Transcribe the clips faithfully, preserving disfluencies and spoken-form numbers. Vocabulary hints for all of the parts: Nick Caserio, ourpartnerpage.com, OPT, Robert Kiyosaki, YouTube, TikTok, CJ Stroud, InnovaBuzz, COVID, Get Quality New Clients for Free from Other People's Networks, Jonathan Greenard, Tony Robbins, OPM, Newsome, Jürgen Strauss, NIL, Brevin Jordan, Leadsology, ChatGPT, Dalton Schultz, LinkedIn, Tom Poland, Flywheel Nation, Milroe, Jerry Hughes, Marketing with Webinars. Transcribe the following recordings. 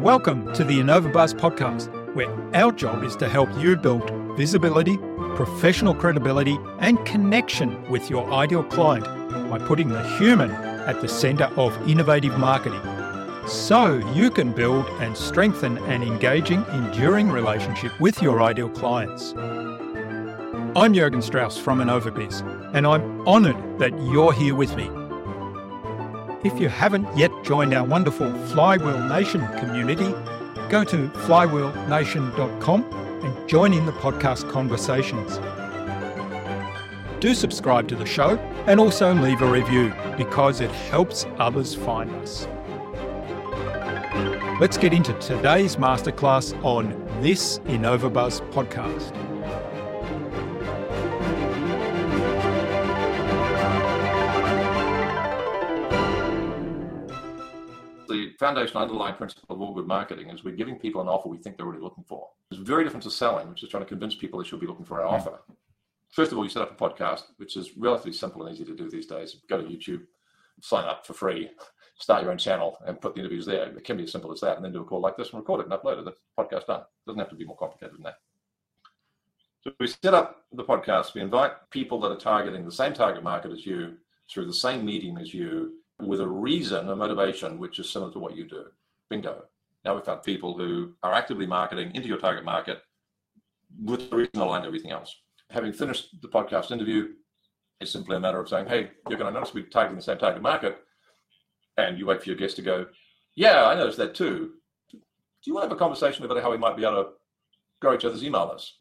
Welcome to the InnovaBuzz podcast, where our job is to help you build visibility, professional credibility, and connection with your ideal client by putting the human at the center of innovative marketing, so you can build and strengthen an engaging, enduring relationship with your ideal clients. I'm Jürgen Strauss from InnovaBuzz, and I'm honored that you're here with me. If you haven't yet joined our wonderful Flywheel Nation community, go to flywheel nation dot com and join in the podcast conversations. Do subscribe to the show and also leave a review because it helps others find us. Let's get into today's masterclass on this InnovaBuzz podcast. The foundational underlying principle of all good marketing is we're giving people an offer we think they're already looking for. It's very different to selling, which is trying to convince people they should be looking for our offer. First of all, you set up a podcast, which is relatively simple and easy to do these days. Go to YouTube, sign up for free, start your own channel and put the interviews there. It can be as simple as that. And then do a call like this and record it and upload it. The podcast done. It doesn't have to be more complicated than that. So we set up the podcast. We invite people that are targeting the same target market as you through the same medium as you with a reason, a motivation, which is similar to what you do. Bingo. Now we've found people who are actively marketing into your target market with the reason aligned to everything else. Having finished the podcast interview, it's simply a matter of saying, hey, you're going to notice we're targeting the same target market. And you wait for your guest to go, yeah, I noticed that too. Do you want to have a conversation about how we might be able to grow each other's email list?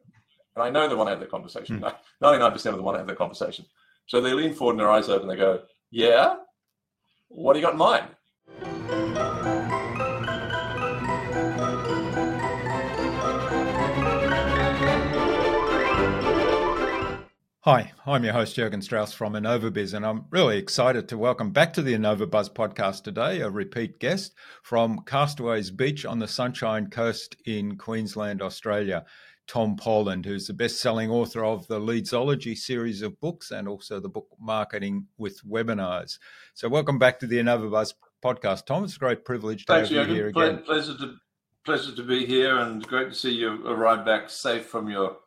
And I know they want to have that conversation. Mm. ninety-nine percent of them want to have that conversation. So they lean forward and their eyes open. They go, yeah, what do you got in mind? Hi, I'm your host, Jürgen Strauss from InnovaBuzz, and I'm really excited to welcome back to the InnovaBuzz podcast today a repeat guest from Castaways Beach on the Sunshine Coast in Queensland, Australia, Tom Poland, who's the best-selling author of the Leadsology series of books and also the book Marketing with Webinars. So welcome back to the InnovaBuzz podcast, Tom. It's a great privilege to Thanks, have Jürgen. you here again. Pleasure to, pleasure to be here, and great to see you arrive back safe from your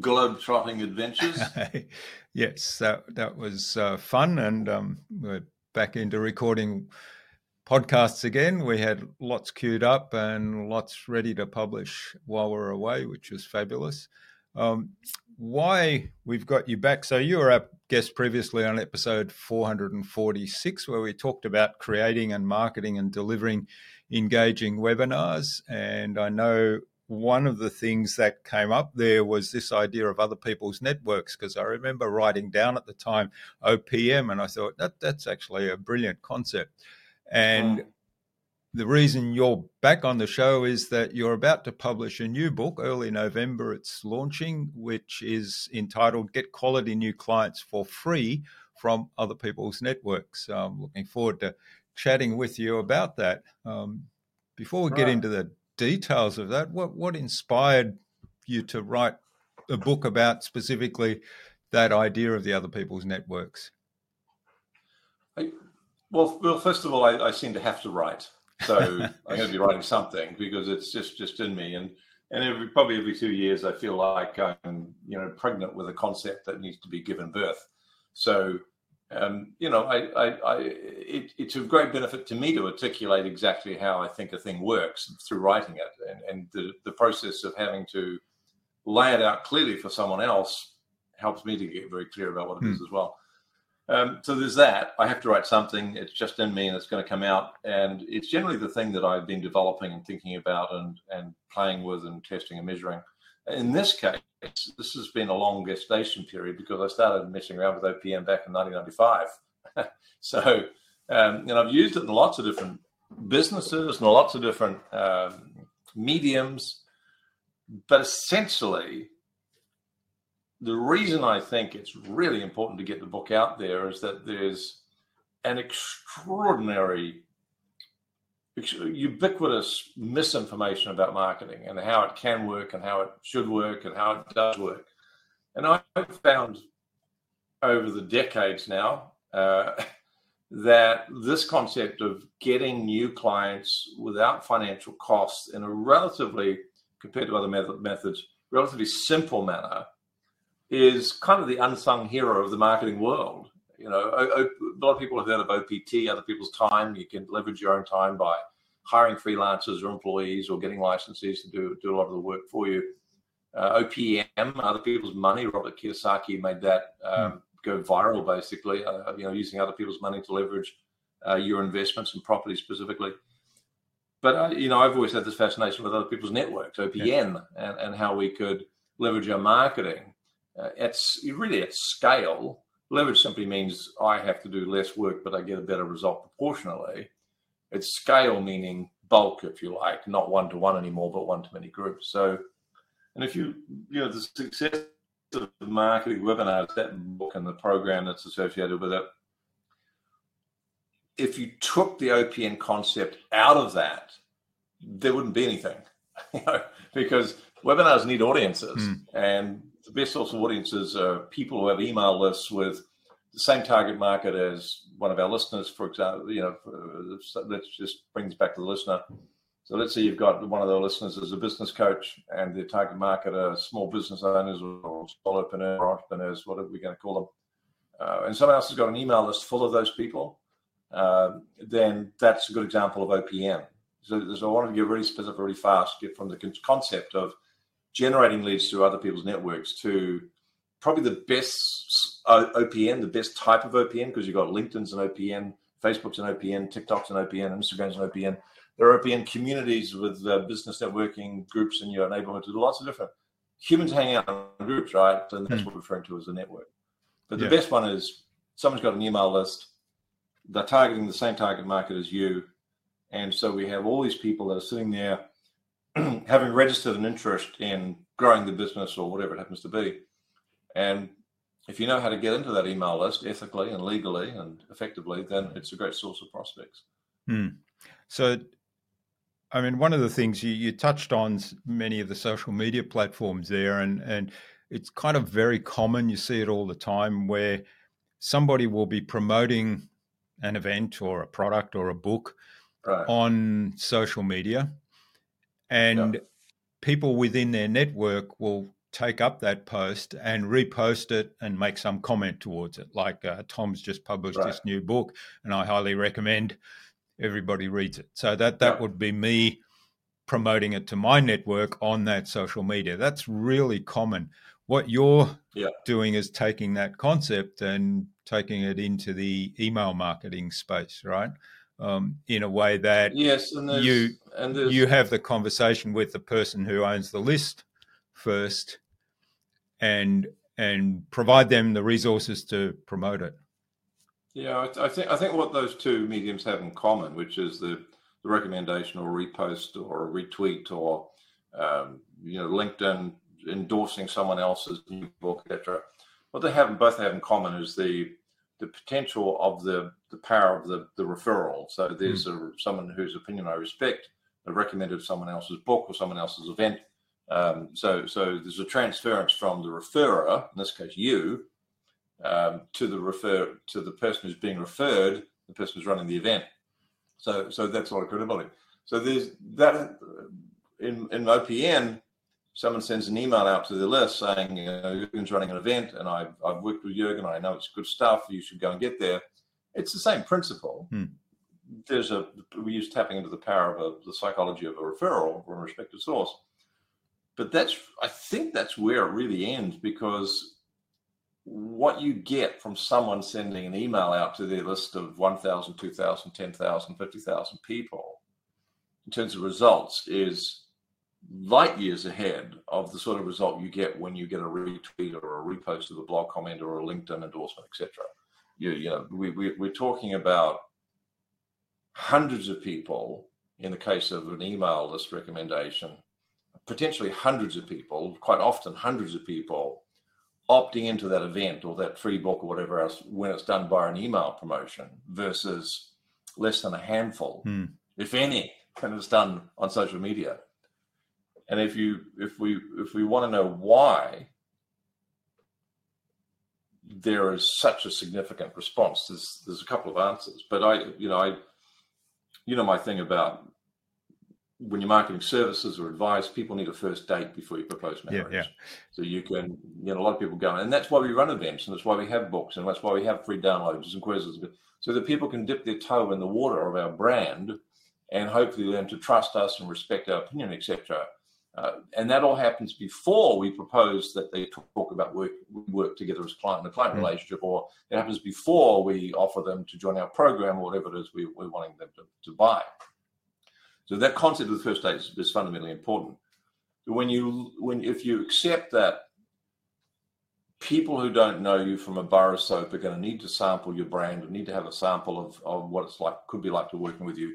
globe-trotting adventures. Yes, that, that was uh, fun, and um, we're back into recording podcasts again. We had lots queued up and lots ready to publish while we were away, which was fabulous. Um, why we've got you back, so you were our guest previously on episode four hundred forty-six, where we talked about creating and marketing and delivering engaging webinars, and I know one of the things that came up there was this idea of other people's networks, because I remember writing down at the time O P M, and I thought that that's actually a brilliant concept. And wow. The reason you're back on the show is that you're about to publish a new book early November. It's launching, which is entitled Get Quality New Clients for Free from Other People's Networks. So I'm looking forward to chatting with you about that. Um, before we right. get into the details of that, what what inspired you to write a book about specifically that idea of the other people's networks? I, well, well, first of all, I, I seem to have to write, so I'm going to be writing something because it's just just in me, and and every probably every two years I feel like I'm you know pregnant with a concept that needs to be given birth. So um, you know, I I, I it, it's of great benefit to me to articulate exactly how I think a thing works through writing it, and, and the, the process of having to lay it out clearly for someone else helps me to get very clear about what it mm. is as well. Um, so there's that. I have to write something. It's just in me, and it's going to come out. And it's generally the thing that I've been developing and thinking about, and and playing with, and testing and measuring. In this case, this has been a long gestation period because I started messing around with O P M back in nineteen ninety-five. so, um, and I've used it in lots of different businesses and lots of different um, mediums. But essentially, the reason I think it's really important to get the book out there is that there's an extraordinary, ubiquitous misinformation about marketing and how it can work and how it should work and how it does work. And I found over the decades now uh, that this concept of getting new clients without financial costs in a relatively, compared to other method, methods, relatively simple manner is kind of the unsung hero of the marketing world. You know, a, a lot of people have heard of O P T, other people's time. You can leverage your own time by hiring freelancers or employees or getting licensees to do, do a lot of the work for you. Uh, O P M, other people's money. Robert Kiyosaki made that um, mm. go viral, basically, uh, you know, using other people's money to leverage uh, your investments and property specifically. But, uh, you know, I've always had this fascination with other people's networks, O P N, yeah. and, and how we could leverage our marketing. Uh, it's really at scale. Leverage simply means I have to do less work, but I get a better result proportionally. It's scale, meaning bulk, if you like, not one-to-one anymore, but one-to-many groups. So, and if you, you know, the success of the marketing webinars, that book and the program that's associated with it, if you took the O P N concept out of that, there wouldn't be anything, you know, because webinars need audiences. Mm. And the best sorts of audiences are people who have email lists with the same target market as one of our listeners, for example. You know, let's just bring this back to the listener. So let's say you've got one of the listeners as a business coach and their target market are small business owners or solopreneurs or entrepreneurs, whatever we're going to call them. Uh, and someone else has got an email list full of those people. Uh, then that's a good example of O P M. So, so I wanted to get really specific, really fast, get from the concept of generating leads through other people's networks to probably the best O P N, the best type of O P N, because you've got LinkedIn's an O P N, Facebook's an O P N, TikTok's an O P N, Instagram's an O P N. There are O P N communities with uh, business networking groups in your neighborhood to do lots of different. Humans hang out in groups, right? And that's mm. what we're referring to as a network. But yeah. the best one is someone's got an email list. They're targeting the same target market as you. And so we have all these people that are sitting there having registered an interest in growing the business or whatever it happens to be. And if you know how to get into that email list ethically and legally and effectively, then it's a great source of prospects. Mm. So I mean, one of the things you, you touched on many of the social media platforms there, and, and it's kind of very common. You see it all the time where somebody will be promoting an event or a product or a book right. on social media, and yeah. people within their network will take up that post and repost it and make some comment towards it. Like uh, Tom's just published right. this new book, and I highly recommend everybody reads it. So that, that yeah. would be me promoting it to my network on that social media. That's really common. What you're yeah. doing is taking that concept and taking it into the email marketing space, right? Um, in a way that yes, and there's, you and there's... you have the conversation with the person who owns the list first and and provide them the resources to promote it. Yeah, I think I think what those two mediums have in common, which is the, the recommendation or repost or retweet or um, you know, LinkedIn endorsing someone else's new book, et cetera. What they have both have in common is the the potential of the, the power of the, the referral. So there's mm. a, someone whose opinion I respect that recommended someone else's book or someone else's event. Um, so so there's a transference from the referrer, in this case you, Um, to the refer to the person who's being referred, the person who's running the event. So, so that's a lot of credibility. So there's that in in O P N. Someone sends an email out to the list saying, you know, Jürgen's running an event, and I've I've worked with Jürgen. I know it's good stuff. You should go and get there. It's the same principle. Hmm. There's a we use tapping into the power of a, the psychology of a referral from a respected source. But that's I think that's where it really ends, because what you get from someone sending an email out to their list of one thousand, two thousand, ten thousand, fifty thousand people in terms of results is light years ahead of the sort of result you get when you get a retweet or a repost of a blog comment or a LinkedIn endorsement, et cetera. You, you know, we, we, we're talking about hundreds of people in the case of an email list recommendation, potentially hundreds of people, quite often hundreds of people opting into that event or that free book or whatever else when it's done by an email promotion versus less than a handful, mm. if any, when it's done on social media. And if you, if we, if we want to know why, there is such a significant response. There's there's a couple of answers, but I, you know, I, you know, my thing about when you're marketing services or advice, people need a first date before you propose marriage. Yeah, yeah. So you can, you know, a lot of people go, and that's why we run events, and that's why we have books, and that's why we have free downloads and quizzes, so that people can dip their toe in the water of our brand and hopefully learn to trust us and respect our opinion, et cetera. Uh, and that all happens before we propose that they talk about work work together as client in a client mm-hmm. relationship, or it happens before we offer them to join our program or whatever it is we, we're wanting them to, to buy. So that concept of the first date is, is fundamentally important. When you when if you accept that people who don't know you from a bar of soap are going to need to sample your brand and need to have a sample of, of what it's like could be like to working with you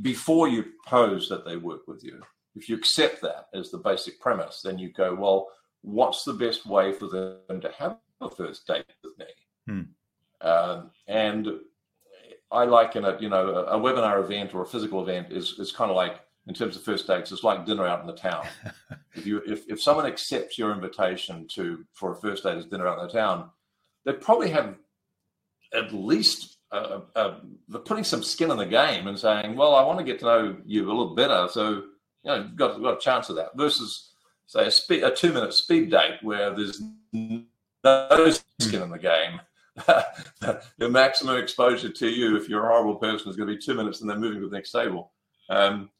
before you propose that they work with you. If you accept that as the basic premise, then you go, well, what's the best way for them to have a first date with me? Hmm. Um, and I liken it, you know, a, a webinar event or a physical event is, is kind of like, in terms of first dates, it's like dinner out in the town. if you if, if someone accepts your invitation to for a first date as dinner out in the town, they probably have at least Uh, uh, they're putting some skin in the game and saying, well, I want to get to know you a little better. So, you know, you've got, you've got a chance of that versus, say, a, spe- a two-minute speed date where there's no skin in the game. Your maximum exposure to you, if you're a horrible person, is going to be two minutes and then moving to the next table. Um,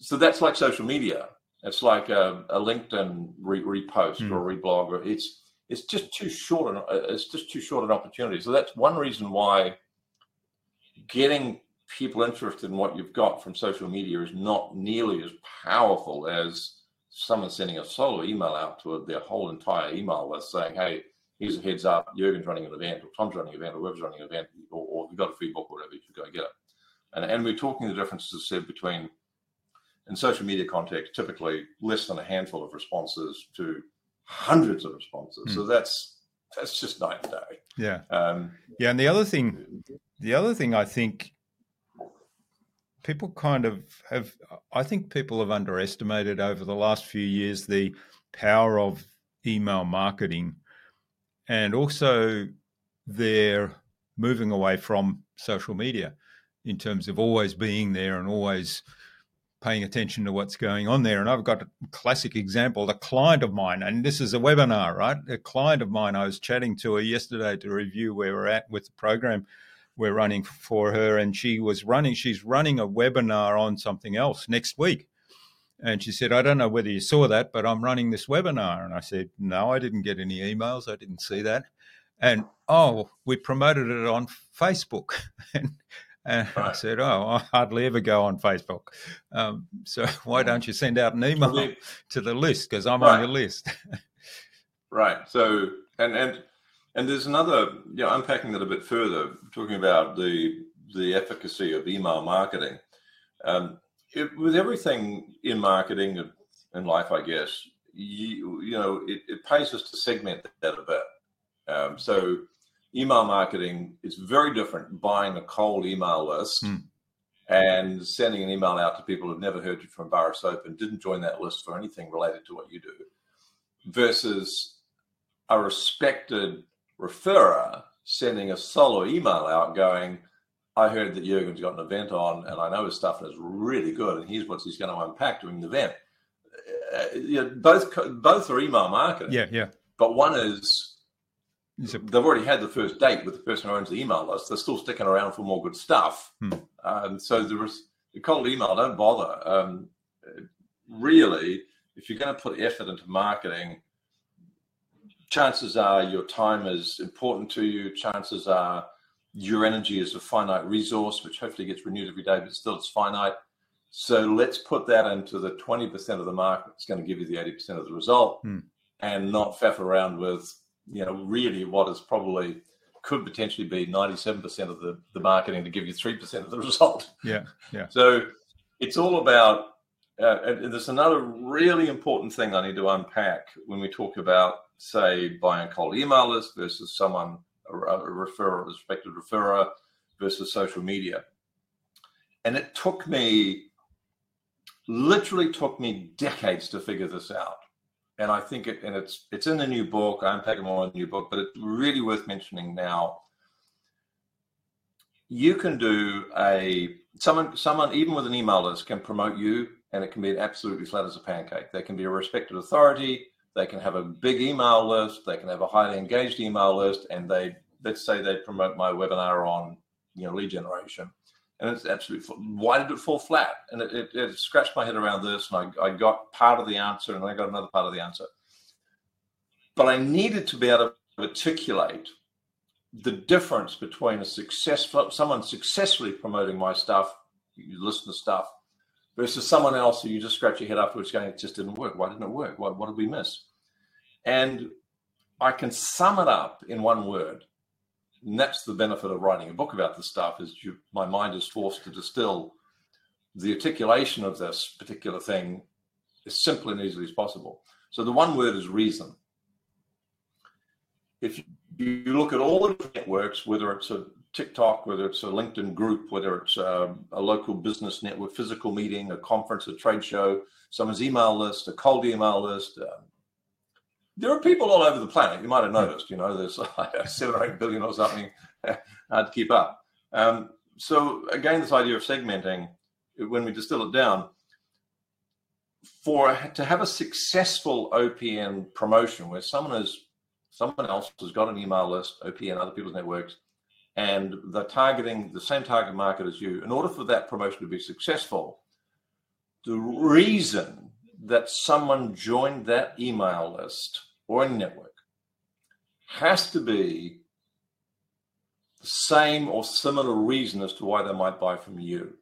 so that's like social media. It's like a, a LinkedIn re- repost mm. or a reblog. Or it's, it's, just too short an, it's just too short an opportunity. So that's one reason why getting people interested in what you've got from social media is not nearly as powerful as someone sending a solo email out to their whole entire email list saying, hey, here's a heads up, Jürgen's running an event, or Tom's running an event, or whoever's running an event, or, or you've got a free book, or whatever, you should go and get it. And, and we're talking the differences said between, in social media context, typically less than a handful of responses to hundreds of responses. Mm. So that's that's just night and day. Yeah. Um, yeah, and the other thing... The other thing I think people kind of have, I think people have underestimated over the last few years the power of email marketing, and also they're moving away from social media in terms of always being there and always paying attention to what's going on there. And I've got a classic example, a client of mine, and this is a webinar, right? A client of mine, I was chatting to her yesterday to review where we're at with the program we're running for her, and she was running, she's running a webinar on something else next week. And she said, I don't know whether you saw that, but I'm running this webinar. And I said, no, I didn't get any emails. I didn't see that. And, oh, we promoted it on Facebook. and and right. I said, oh, I hardly ever go on Facebook. Um, so why don't you send out an email to the, to the list? Because I'm right. on your list. right. So, and, and, And there's another, you know, unpacking that a bit further, talking about the the efficacy of email marketing. Um, it, with everything in marketing and in life, I guess, you, you know, it, it pays us to segment that a bit. Um, so email marketing is very different buying a cold email list mm. and sending an email out to people who've never heard you from bar of soap and didn't join that list for anything related to what you do, versus a respected referrer sending a solo email out going, I heard that Jürgen's got an event on and I know his stuff is really good and here's what he's going to unpack during the event. Uh, you know, both both are email marketing. Yeah, yeah. But one is, a... they've already had the first date with the person who owns the email list. They're still sticking around for more good stuff. Hmm. Um, so the, res- the cold email, don't bother. Um, really, if you're going to put effort into marketing, chances are your time is important to you. Chances are your energy is a finite resource, which hopefully gets renewed every day, but still it's finite. So let's put that into the twenty percent of the market that's going to give you the eighty percent of the result mm. and not faff around with, you know, really what is probably could potentially be ninety-seven percent of the, the marketing to give you three percent of the result. Yeah, yeah. So it's all about, uh, and there's another really important thing I need to unpack when we talk about, say, buying a cold email list versus someone, a referrer, a respected referrer versus social media. And it took me, literally took me decades to figure this out. And I think it, and it's it's in the new book, I unpack more in the new book, but it's really worth mentioning now. You can do a, someone, someone even with an email list can promote you, and it can be absolutely flat as a pancake. They can be a respected authority. They can have a big email list. They can have a highly engaged email list. And they, let's say they promote my webinar on, you know, lead generation. And it's absolutely, why did it fall flat? And it, it, it scratched my head around this, and I, I got part of the answer, and I got another part of the answer. But I needed to be able to articulate the difference between a successful, someone successfully promoting my stuff, you listen to stuff, versus someone else who you just scratch your head afterwards going, it just didn't work. Why didn't it work? What, what did we miss? And I can sum it up in one word. And that's the benefit of writing a book about this stuff, is you, my mind is forced to distill the articulation of this particular thing as simply and easily as possible. So the one word is reason. If you look at all the networks, whether it's a TikTok, whether it's a LinkedIn group, whether it's a, a local business network, physical meeting, a conference, a trade show, someone's email list, a cold email list, um, there are people all over the planet. You might have noticed, you know, there's like seven or eight billion or something, hard to keep up. Um, so again, this idea of segmenting, when we distill it down, for to have a successful O P N promotion where someone is, someone else has got an email list, O P N, other people's networks, and they're targeting the same target market as you. In order for that promotion to be successful, the reason that someone joined that email list or network has to be the same or similar reason as to why they might buy from you.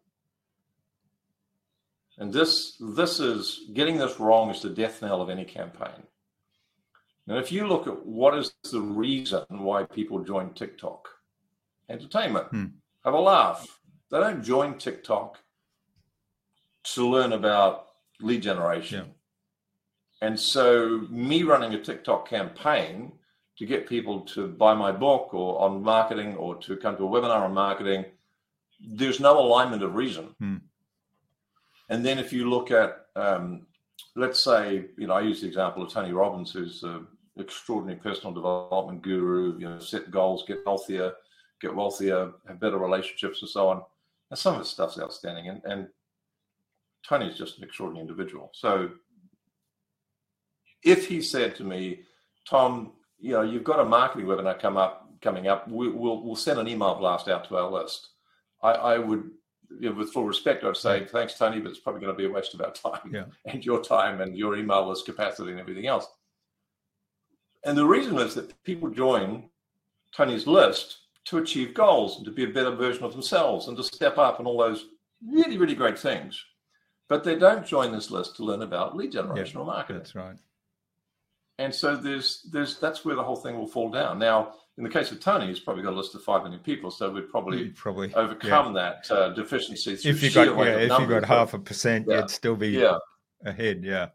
And this, this is, getting this wrong is the death knell of any campaign. Now, if you look at what is the reason why people join TikTok, entertainment, hmm. have a laugh. They don't join TikTok to learn about lead generation. Yeah. And so me running a TikTok campaign to get people to buy my book or on marketing or to come to a webinar on marketing, there's no alignment of reason. Hmm. And then if you look at, um, let's say, you know, I use the example of Tony Robbins, who's an extraordinary personal development guru, you know, set goals, get healthier, get wealthier, have better relationships and so on. And some of his stuff's outstanding. And, and Tony's just an extraordinary individual. So if he said to me, Tom, you know, you've got a marketing webinar come up, coming up, we, we'll we'll send an email blast out to our list. I, I would, you know, with full respect, I'd say, thanks, Tony, but it's probably going to be a waste of our time yeah. and your time and your email list capacity and everything else. And the reason is that people join Tony's list to achieve goals and to be a better version of themselves and to step up and all those really, really great things. But they don't join this list to learn about lead generation or yeah, marketing. That's right. And so there's there's that's where the whole thing will fall down. Now, in the case of Tony, he's probably got a list of five million people, so we'd probably, You'd probably overcome yeah. that uh, deficiency. Through if you got yeah, if you got half a percent, yeah. you'd still be yeah. ahead. Yeah,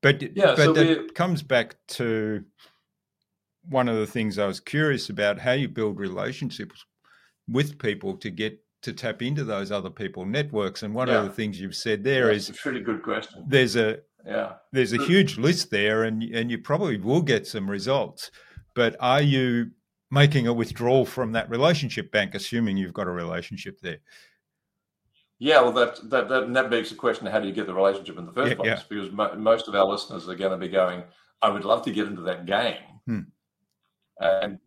but yeah, but so it comes back to one of the things I was curious about: how you build relationships with people to get to tap into those other people networks. And one yeah. of the things you've said there That's is a pretty good question. There's a yeah there's a huge list there, and and you probably will get some results, but are you making a withdrawal from that relationship bank, assuming you've got a relationship there? Yeah, well, that that that, that begs the question, how do you get the relationship in the first yeah, place? Yeah. Because mo- most of our listeners are going to be going, I would love to get into that game. Hmm. And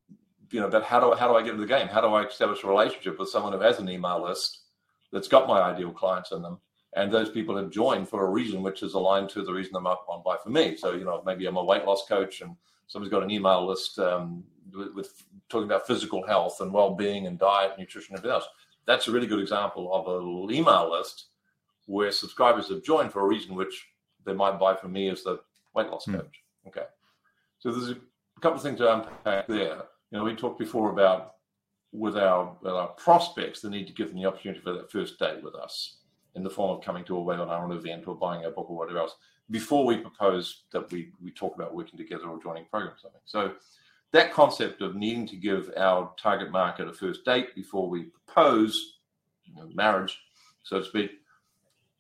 you know, but how do, how do I get into the game? How do I establish a relationship with someone who has an email list that's got my ideal clients in them? And those people have joined for a reason, which is aligned to the reason I'm up on by for me. So, you know, maybe I'm a weight loss coach and someone's got an email list um, with, with talking about physical health and well-being and diet, nutrition, and everything else. That's a really good example of a little email list where subscribers have joined for a reason, which they might buy from me as the weight loss mm. coach. Okay. So there's a couple of things to unpack there. You know, we talked before about with our, with our prospects, the need to give them the opportunity for that first date with us in the form of coming to a webinar or an event or buying a book or whatever else before we propose that we, we talk about working together or joining programs or something. So that concept of needing to give our target market a first date before we propose, you know, marriage, so to speak,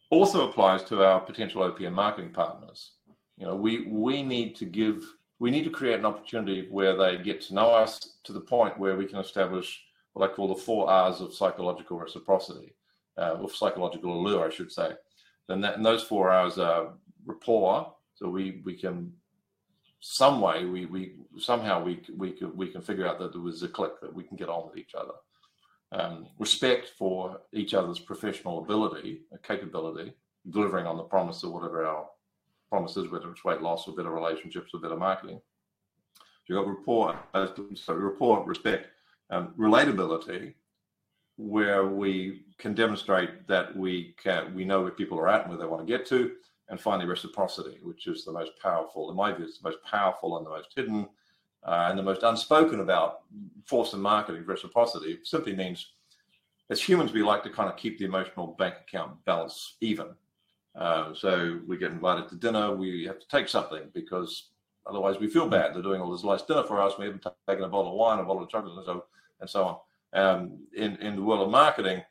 also applies to our potential O P M marketing partners. You know, we we need to give, we need to create an opportunity where they get to know us to the point where we can establish what I call the four R's of psychological reciprocity, uh, or psychological allure, I should say. And, that, and those four R's are rapport. So we we can, some way, we we somehow we we can, we can figure out that there was a click, that we can get on with each other. Um, respect for each other's professional ability, capability, delivering on the promise of whatever our promise is, whether it's weight loss or better relationships or better marketing. So you've got rapport, so rapport, respect, um, relatability, where we can demonstrate that we can, we know where people are at and where they want to get to, and finally reciprocity, which is the most powerful, in my view, it's the most powerful and the most hidden uh, and the most unspoken about force and marketing. Reciprocity simply means, as humans, we like to kind of keep the emotional bank account balance even. Uh, so we get invited to dinner, we have to take something because otherwise we feel bad. They're doing all this nice dinner for us, we haven't taken a bottle of wine, a bottle of chocolate, and so, and so on. Um, in, in the world of marketing,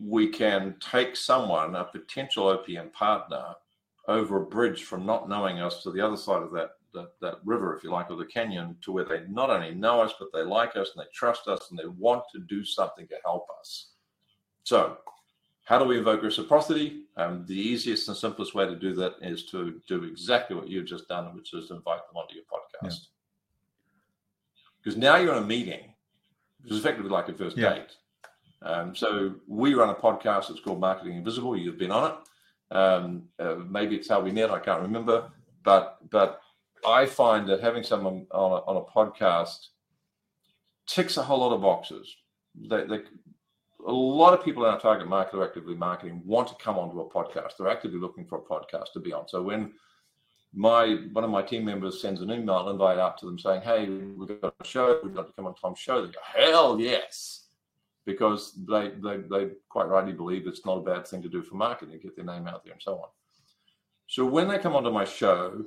we can take someone, a potential O P M partner, over a bridge from not knowing us to the other side of that, that, that river, if you like, or the canyon, to where they not only know us, but they like us and they trust us and they want to do something to help us. So how do we invoke reciprocity? Um, the easiest and simplest way to do that is to do exactly what you've just done, which is invite them onto your podcast. Because yeah. now you're in a meeting. It was effectively like a first yeah. date. Um, so we run a podcast that's called Marketing Invisible. You've been on it. Um, uh, maybe it's how we met. I can't remember. But but I find that having someone on a, on a podcast ticks a whole lot of boxes. They, they, a lot of people in our target market who are actively marketing want to come onto a podcast. They're actively looking for a podcast to be on. So when My one of my team members sends an email invite out to them saying, "Hey, we've got a show. We'd like to come on Tom's show." They go, "Hell yes," because they they they quite rightly believe it's not a bad thing to do for marketing, get their name out there and so on. So when they come onto my show,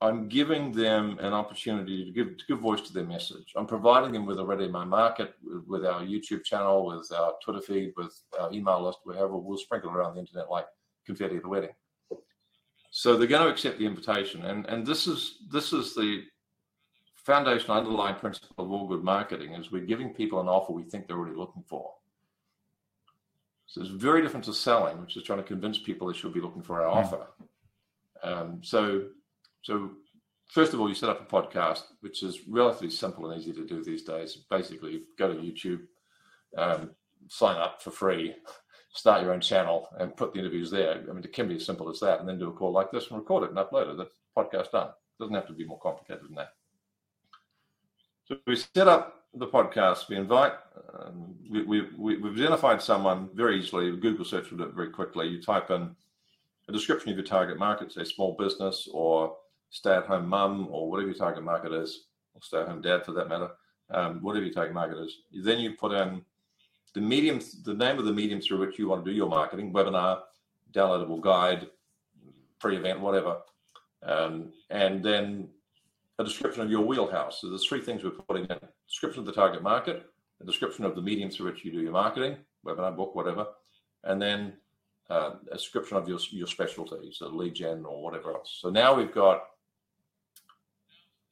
I'm giving them an opportunity to give to give voice to their message. I'm providing them with already my market, with, with our YouTube channel, with our Twitter feed, with our email list, wherever we'll sprinkle around the internet like confetti at a wedding. So they're going to accept the invitation. And, and this is this is the foundational underlying principle of all good marketing, is we're giving people an offer we think they're already looking for. So it's very different to selling, which is trying to convince people they should be looking for our yeah. offer. Um, so, so first of all, you set up a podcast, which is relatively simple and easy to do these days. Basically, go to YouTube, um, sign up for free, start your own channel and put the interviews there. I mean, it can be as simple as that, and then do a call like this and record it and upload it. That's the podcast done. It doesn't have to be more complicated than that. So we set up the podcast. We invite, um, we, we, we, we've identified someone very easily. Google search will do it very quickly. You type in a description of your target market, say small business or stay-at-home mum or whatever your target market is, or stay-at-home dad for that matter, um, whatever your target market is. Then you put in the medium, the name of the medium through which you want to do your marketing, webinar, downloadable guide, pre-event, whatever. Um, and then a description of your wheelhouse. So there's three things we're putting in. Description of the target market, a description of the medium through which you do your marketing, webinar, book, whatever. And then uh, a description of your, your specialty, so lead gen or whatever else. So now we've got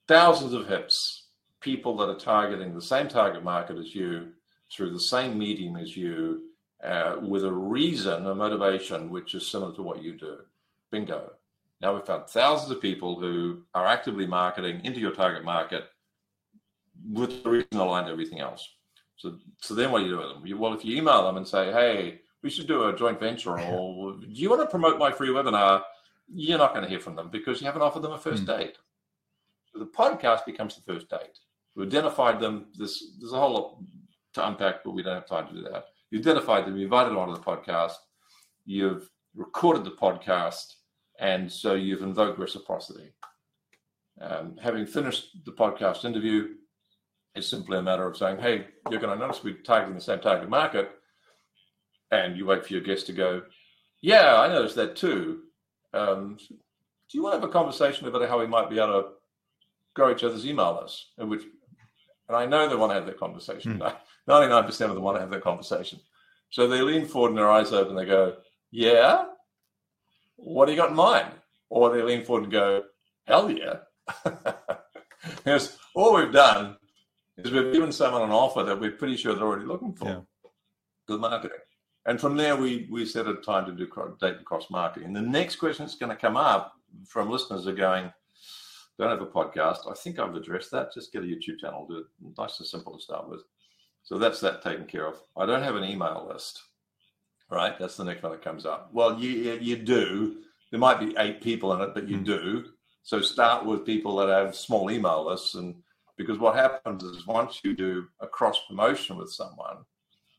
thousands of hits, people that are targeting the same target market as you, through the same medium as you, uh, with a reason, a motivation, which is similar to what you do. Bingo. Now we've found thousands of people who are actively marketing into your target market with the reason aligned to everything else. So so then what do you do with them? You, well, if you email them and say, "Hey, we should do a joint venture," or "Do you want to promote my free webinar?" You're not going to hear from them because you haven't offered them a first mm. date. So the podcast becomes the first date. We've identified them. This, there's a whole lot to unpack, but we don't have time to do that. You identified them, you invited them onto the podcast, you've recorded the podcast, and so you've invoked reciprocity. Um, having finished the podcast interview, it's simply a matter of saying, "Hey, you're going to notice we're targeting the same target market," and you wait for your guest to go, "Yeah, I noticed that too. Um, do you want to have a conversation about how we might be able to grow each other's email lists?" In which, and I know they want to have that conversation. Mm. ninety-nine percent of them want to have that conversation. So they lean forward and their eyes open. They go, "Yeah? What do you got in mind?" or they lean forward and go, hell yeah. Because all we've done is we've given someone an offer that we're pretty sure they're already looking for. Yeah. Good marketing. And from there, we we set a time to do date and cross marketing. And the next question that's going to come up from listeners are going, don't have a podcast. I think I've addressed that. Just get a YouTube channel. Do it nice and simple to start with. So that's that taken care of. I don't have an email list. Right? That's the next one that comes up. Well, you you do. There might be eight people in it, but you mm-hmm. do. So start with people that have small email lists. And because what happens is once you do a cross promotion with someone,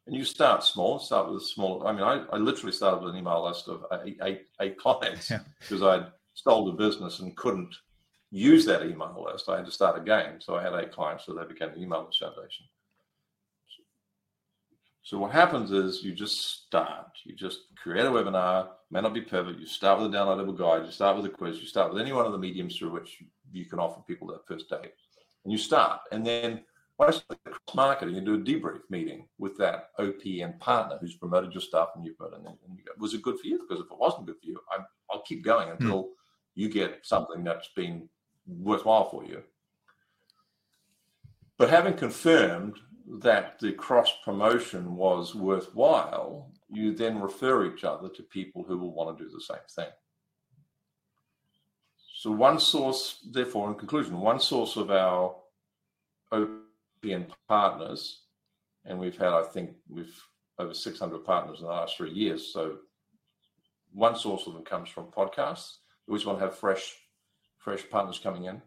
and you start small, start with a small, I mean, I, I literally started with an email list of eight, eight, eight clients because yeah. I stole the business and couldn't use that email list. I had to start again. So I had eight clients, so they became the Email List Foundation. So what happens is you just start, you just create a webinar, may not be perfect, you start with a downloadable guide, you start with a quiz, you start with any one of the mediums through which you can offer people that first date. And you start, and then once you do cross-marketing, you do a debrief meeting with that O P M partner who's promoted your stuff and you've got it, and you go, was it good for you? Because if it wasn't good for you, I, I'll keep going until mm. you get something that's been worthwhile for you. But having confirmed that the cross promotion was worthwhile, you then refer each other to people who will want to do the same thing. So one source, therefore, in conclusion, one source of our O P M partners, and we've had, I think, we've over six hundred partners in the last three years. So one source of them comes from podcasts. We always want to have fresh, fresh partners coming in.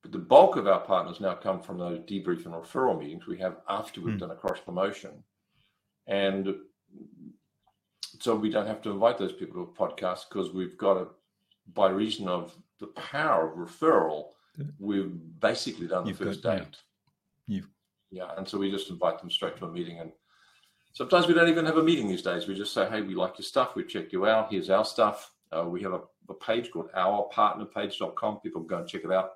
But the bulk of our partners now come from those debrief and referral meetings we have after we've mm. done a cross-promotion. And so we don't have to invite those people to a podcast because we've got a, by reason of the power of referral, we've basically done the You've first got, date. Yeah. yeah, and so we just invite them straight to a meeting. And sometimes we don't even have a meeting these days. We just say, hey, we like your stuff. We check you out. Here's our stuff. Uh, we have a, a page called our partner page dot com. People go and check it out.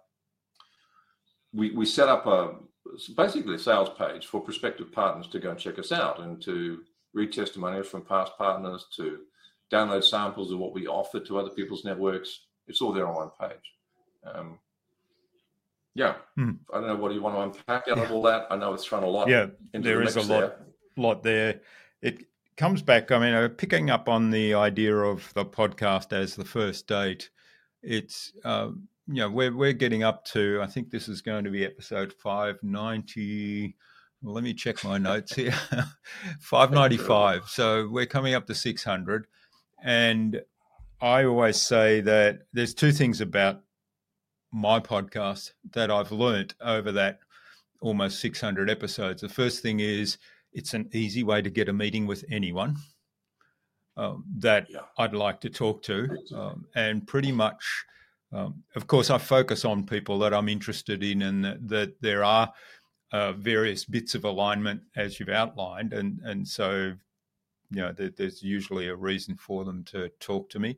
We we set up a basically a sales page for prospective partners to go and check us out and to read testimonials from past partners, to download samples of what we offer to other people's networks. It's all there on one page. Um, yeah, mm. I don't know what do you want to unpack out yeah. of all that. I know it's thrown a lot. Yeah, there the is a lot there. lot there. It comes back. I mean, picking up on the idea of the podcast as the first date. It's. Uh, Yeah, you know, we're we're getting up to, I think this is going to be episode five ninety. Well, let me check my notes here. five ninety-five. So we're coming up to six hundred. And I always say that there's two things about my podcast that I've learnt over that almost six hundred episodes. The first thing is it's an easy way to get a meeting with anyone um, that yeah. I'd like to talk to. Um, and pretty much... Um, of course, I focus on people that I'm interested in and that, that there are uh, various bits of alignment as you've outlined. And, and so, you know, there, there's usually a reason for them to talk to me.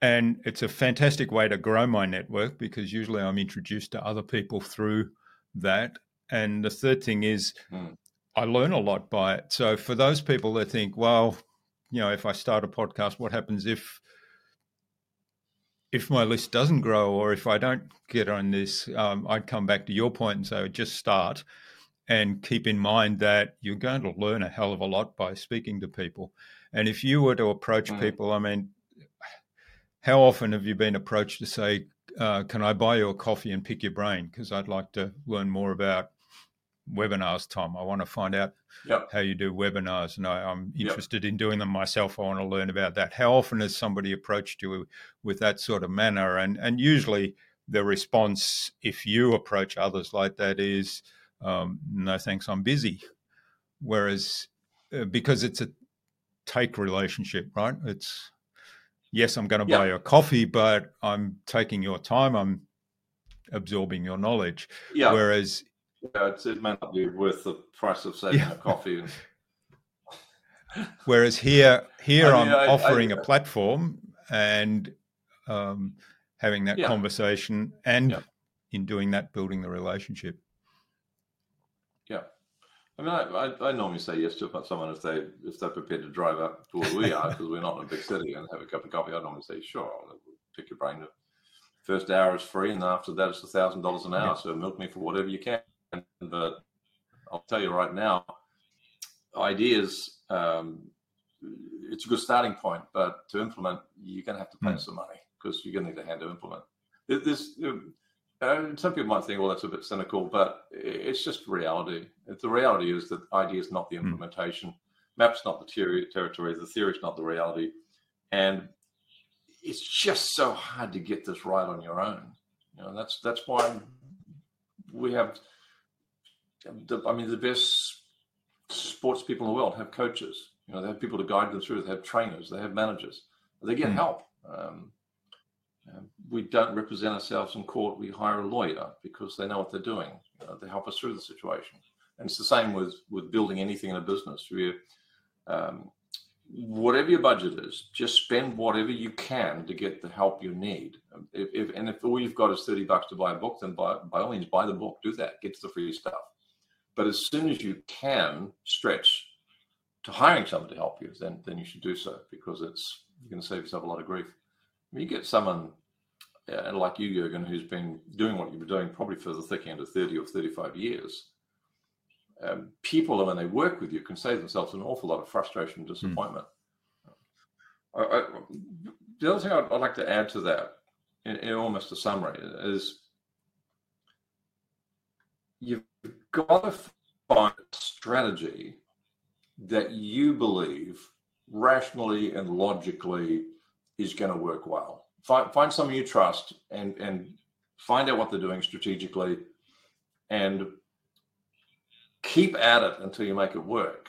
And it's a fantastic way to grow my network because usually I'm introduced to other people through that. And the third thing is mm. I learn a lot by it. So for those people that think, well, you know, if I start a podcast, what happens if if my list doesn't grow or if I don't get on this, um, I'd come back to your point and say, just start and keep in mind that you're going to learn a hell of a lot by speaking to people. And if you were to approach mm. people, I mean, how often have you been approached to say, uh, can I buy you a coffee and pick your brain? Because I'd like to learn more about webinars, Tom. I want to find out yep. how you do webinars, and I, I'm interested yep. in doing them myself. I want to learn about that. How often has somebody approached you with that sort of manner? And and usually the response, if you approach others like that, is um, no thanks, I'm busy. Whereas uh, because it's a take relationship, right? It's yes, I'm going to yep. buy you a coffee, but I'm taking your time. I'm absorbing your knowledge. Yep. Whereas yeah, it's, it may not be worth the price of saving yeah. a coffee. Whereas here, here I mean, I'm I, offering I, I, a platform and um, having that yeah. conversation, and yeah. in doing that, building the relationship. Yeah, I mean, I, I, I normally say yes to someone if they if they're prepared to drive up to where we are because we're not in a big city and have a cup of coffee. I normally say sure, pick your brain. First hour is free, and after that it's a thousand dollars an hour. So milk me for whatever you can. But I'll tell you right now, ideas, um, it's a good starting point, but to implement, you're going to have to pay mm-hmm. some money because you're going to need a hand to implement. This, uh, some people might think, well, that's a bit cynical, but it's just reality. The reality is that idea is not the implementation. Mm-hmm. Map's not the ter- territory. The theory is not the reality. And it's just so hard to get this right on your own. You know, that's that's why we have, the, I mean, the best sports people in the world have coaches. You know, they have people to guide them through. They have trainers. They have managers. They get help. Um, we don't represent ourselves in court. We hire a lawyer because they know what they're doing. You know, they help us through the situation. And it's the same with, with building anything in a business. We're, um whatever your budget is, just spend whatever you can to get the help you need. If, if and if all you've got is thirty bucks to buy a book, then by, by all means, buy the book, do that, get the free stuff. But as soon as you can stretch to hiring someone to help you, then, then you should do so, because it's, you're going to save yourself a lot of grief. I mean, you get someone uh, like you, Jürgen, who's been doing what you've been doing probably for the thick end of thirty or thirty-five years. Um, people, when they work with you, can save themselves an awful lot of frustration and disappointment. Mm. I, I, the other thing I'd, I'd like to add to that, in, in almost a summary, is you've got to find a strategy that you believe rationally and logically is going to work well. Find, find someone you trust and, and find out what they're doing strategically, and keep at it until you make it work.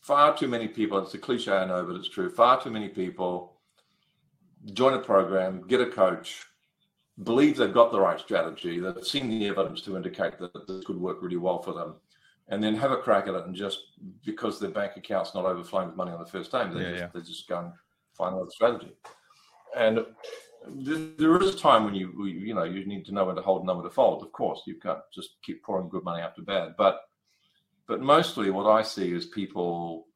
Far too many people, it's a cliche, I know, but it's true. Far too many people join a program, get a coach, believe they've got the right strategy, they've seen the evidence to indicate that this could work really well for them, and then have a crack at it, and just because their bank account's not overflowing with money on the first day, they, yeah, just, yeah. they just go and find another strategy. And there is a time when you, you know, you need to know when to hold and know when to fold. Of course, you can't just keep pouring good money after bad. But but mostly what I see is people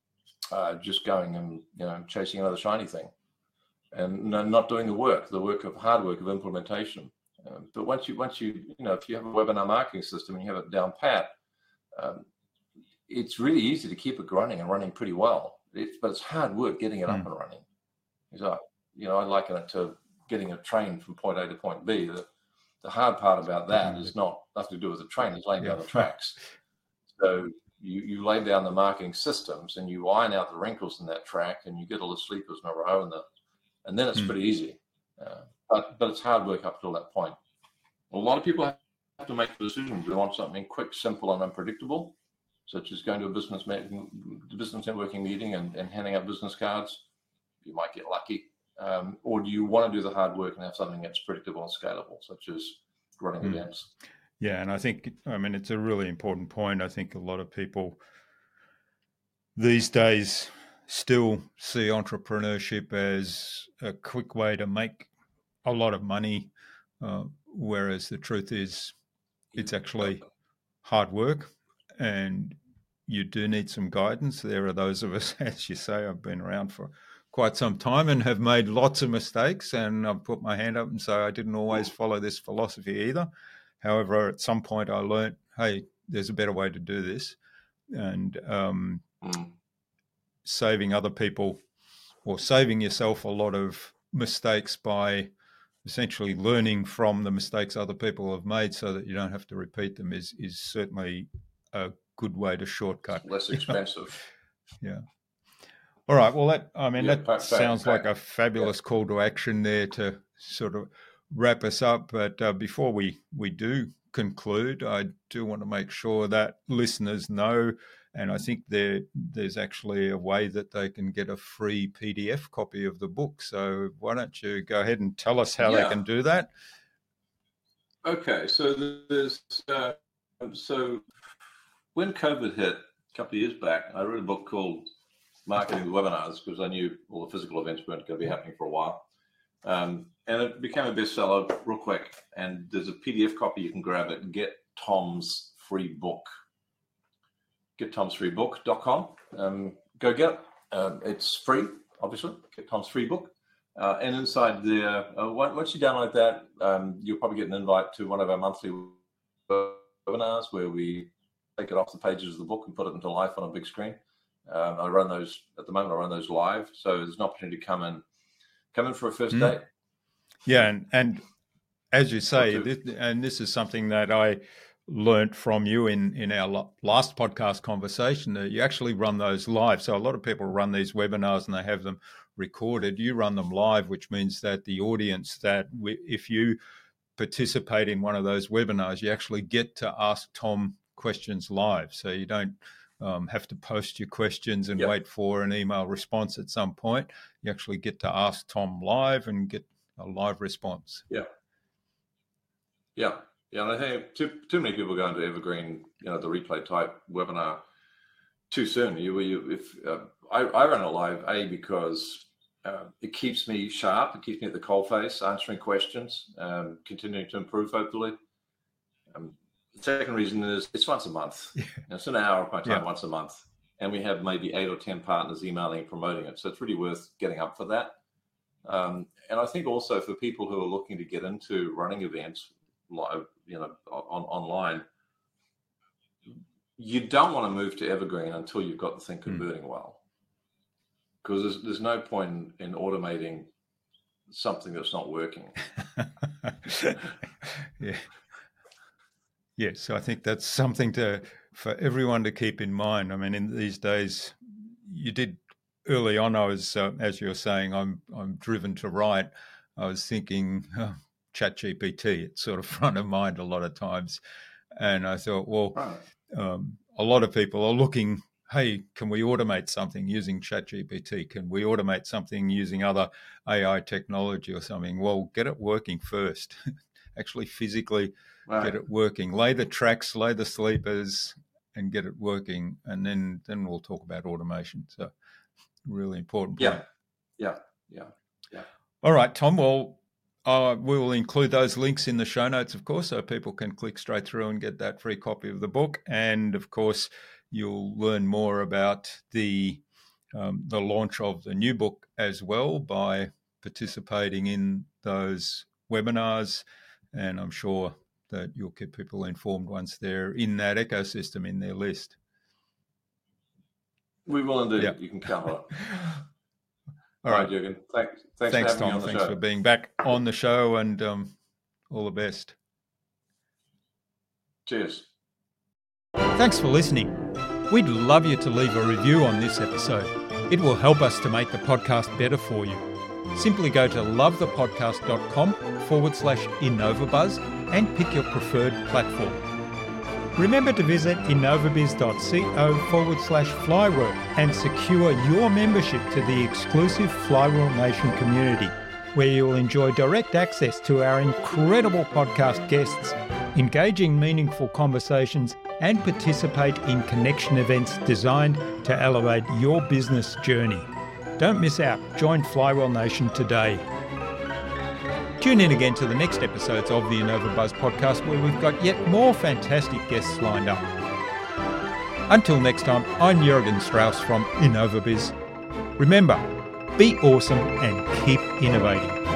uh, just going and, you know, chasing another shiny thing and not doing the work, the work of hard work of implementation. Uh, but once you, once you, you know, if you have a webinar marketing system and you have it down pat, um, it's really easy to keep it running and running pretty well. It's, but it's hard work getting it mm. up and running. So, you know, I liken it to getting a train from point A to point B. The, the hard part about that is not nothing to do with the train, it's laying yeah. down the tracks. So you, you lay down the marketing systems and you iron out the wrinkles in that track, and you get all the sleepers in a row, and the, and then it's mm. pretty easy. Uh, but, but it's hard work up till that point. A lot of people have to make the decision. They want something quick, simple, and unpredictable, such as going to a business, business networking meeting and, and handing out business cards. You might get lucky. Um, or do you want to do the hard work and have something that's predictable and scalable, such as running mm. events? Yeah, and I think, I mean, it's a really important point. I think a lot of people these days still see entrepreneurship as a quick way to make a lot of money, uh, whereas the truth is it's actually hard work, and you do need some guidance. There are those of us, as you say, I've been around for quite some time and have made lots of mistakes, and I've put my hand up and say I didn't always follow this philosophy either. However, at some point I learned, hey, there's a better way to do this, and um, mm. saving other people or saving yourself a lot of mistakes by essentially learning from the mistakes other people have made so that you don't have to repeat them is is certainly a good way to shortcut. It's less expensive. yeah. All right, well, that I mean, yeah, that back, sounds back, like back. a fabulous yeah. call to action there to sort of wrap us up. But uh, before we, we do conclude, I do want to make sure that listeners know, and I think there there's actually a way that they can get a free P D F copy of the book. So why don't you go ahead and tell us how yeah. they can do that? Okay, so there's uh, so when COVID hit a couple of years back, I read a book called Marketing with Webinars, because I knew all the physical events weren't going to be happening for a while. Um, and it became a bestseller real quick. And there's a P D F copy. You can grab it and get Tom's free book. Get toms free book dot com. Um, go get it. Um, it's free. obviously, Get Tom's Free Book. Uh, and inside there, uh, once you download that, um, you'll probably get an invite to one of our monthly webinars where we take it off the pages of the book and put it into life on a big screen. Um, I run those, at the moment, I run those live. So there's an opportunity to come in, come in for a first mm. date. Yeah, and, and as you say, this, and this is something that I learned from you in, in our last podcast conversation, that you actually run those live. So a lot of people run these webinars and they have them recorded. You run them live, which means that the audience, that we, if you participate in one of those webinars, you actually get to ask Tom questions live. So you don't um, have to post your questions and yep. wait for an email response at some point. You actually get to ask Tom live and get a live response. Yeah. Yeah. Yeah, and I think too too many people go into evergreen, you know, the replay type webinar too soon. You, you if uh, I, I run it live, a because uh, it keeps me sharp, it keeps me at the coalface, answering questions, um, continuing to improve, hopefully. Um, the second reason is it's once a month. Yeah. It's an hour of my time yeah. once a month, and we have maybe eight or ten partners emailing and promoting it, so it's really worth getting up for that. Um, and I think also for people who are looking to get into running events live, you know, on, online, you don't want to move to evergreen until you've got the thing converting mm. well, because there's, there's no point in, in automating something that's not working. yeah. Yeah. So I think that's something to, for everyone to keep in mind. I mean, in these days, you did early on, I was, uh, as you're saying, I'm, I'm driven to write. I was thinking, uh, Chat G P T, it's sort of front of mind a lot of times. And I thought, well, right. um, a lot of people are looking, hey, can we automate something using Chat G P T? Can we automate something using other A I technology or something? Well, get it working first. Actually physically right. get it working. Lay the tracks, lay the sleepers and get it working. And then, then we'll talk about automation. So really important point. Yeah, yeah, yeah, yeah. All right, Tom, well, Uh, we will include those links in the show notes, of course, so people can click straight through and get that free copy of the book. And, of course, you'll learn more about the um, the launch of the new book as well by participating in those webinars. And I'm sure that you'll keep people informed once they're in that ecosystem, in their list. We will indeed. Yep. You can count on it. All right, Jürgen. Thanks, thanks, thanks for having Tom. Me on the thanks show. For being back on the show, and um, all the best. Cheers. Thanks for listening. We'd love you to leave a review on this episode. It will help us to make the podcast better for you. Simply go to lovethepodcast.com forward slash InnovaBuzz and pick your preferred platform. Remember to visit innovabiz.co forward slash flywheel and secure your membership to the exclusive Flywheel Nation community, where you'll enjoy direct access to our incredible podcast guests, engaging meaningful conversations, and participate in connection events designed to elevate your business journey. Don't miss out. Join Flywheel Nation today. Tune in again to the next episodes of the InnovaBuzz podcast, where we've got yet more fantastic guests lined up. Until next time, I'm Jürgen Strauss from InnovaBiz. Remember, be awesome and keep innovating.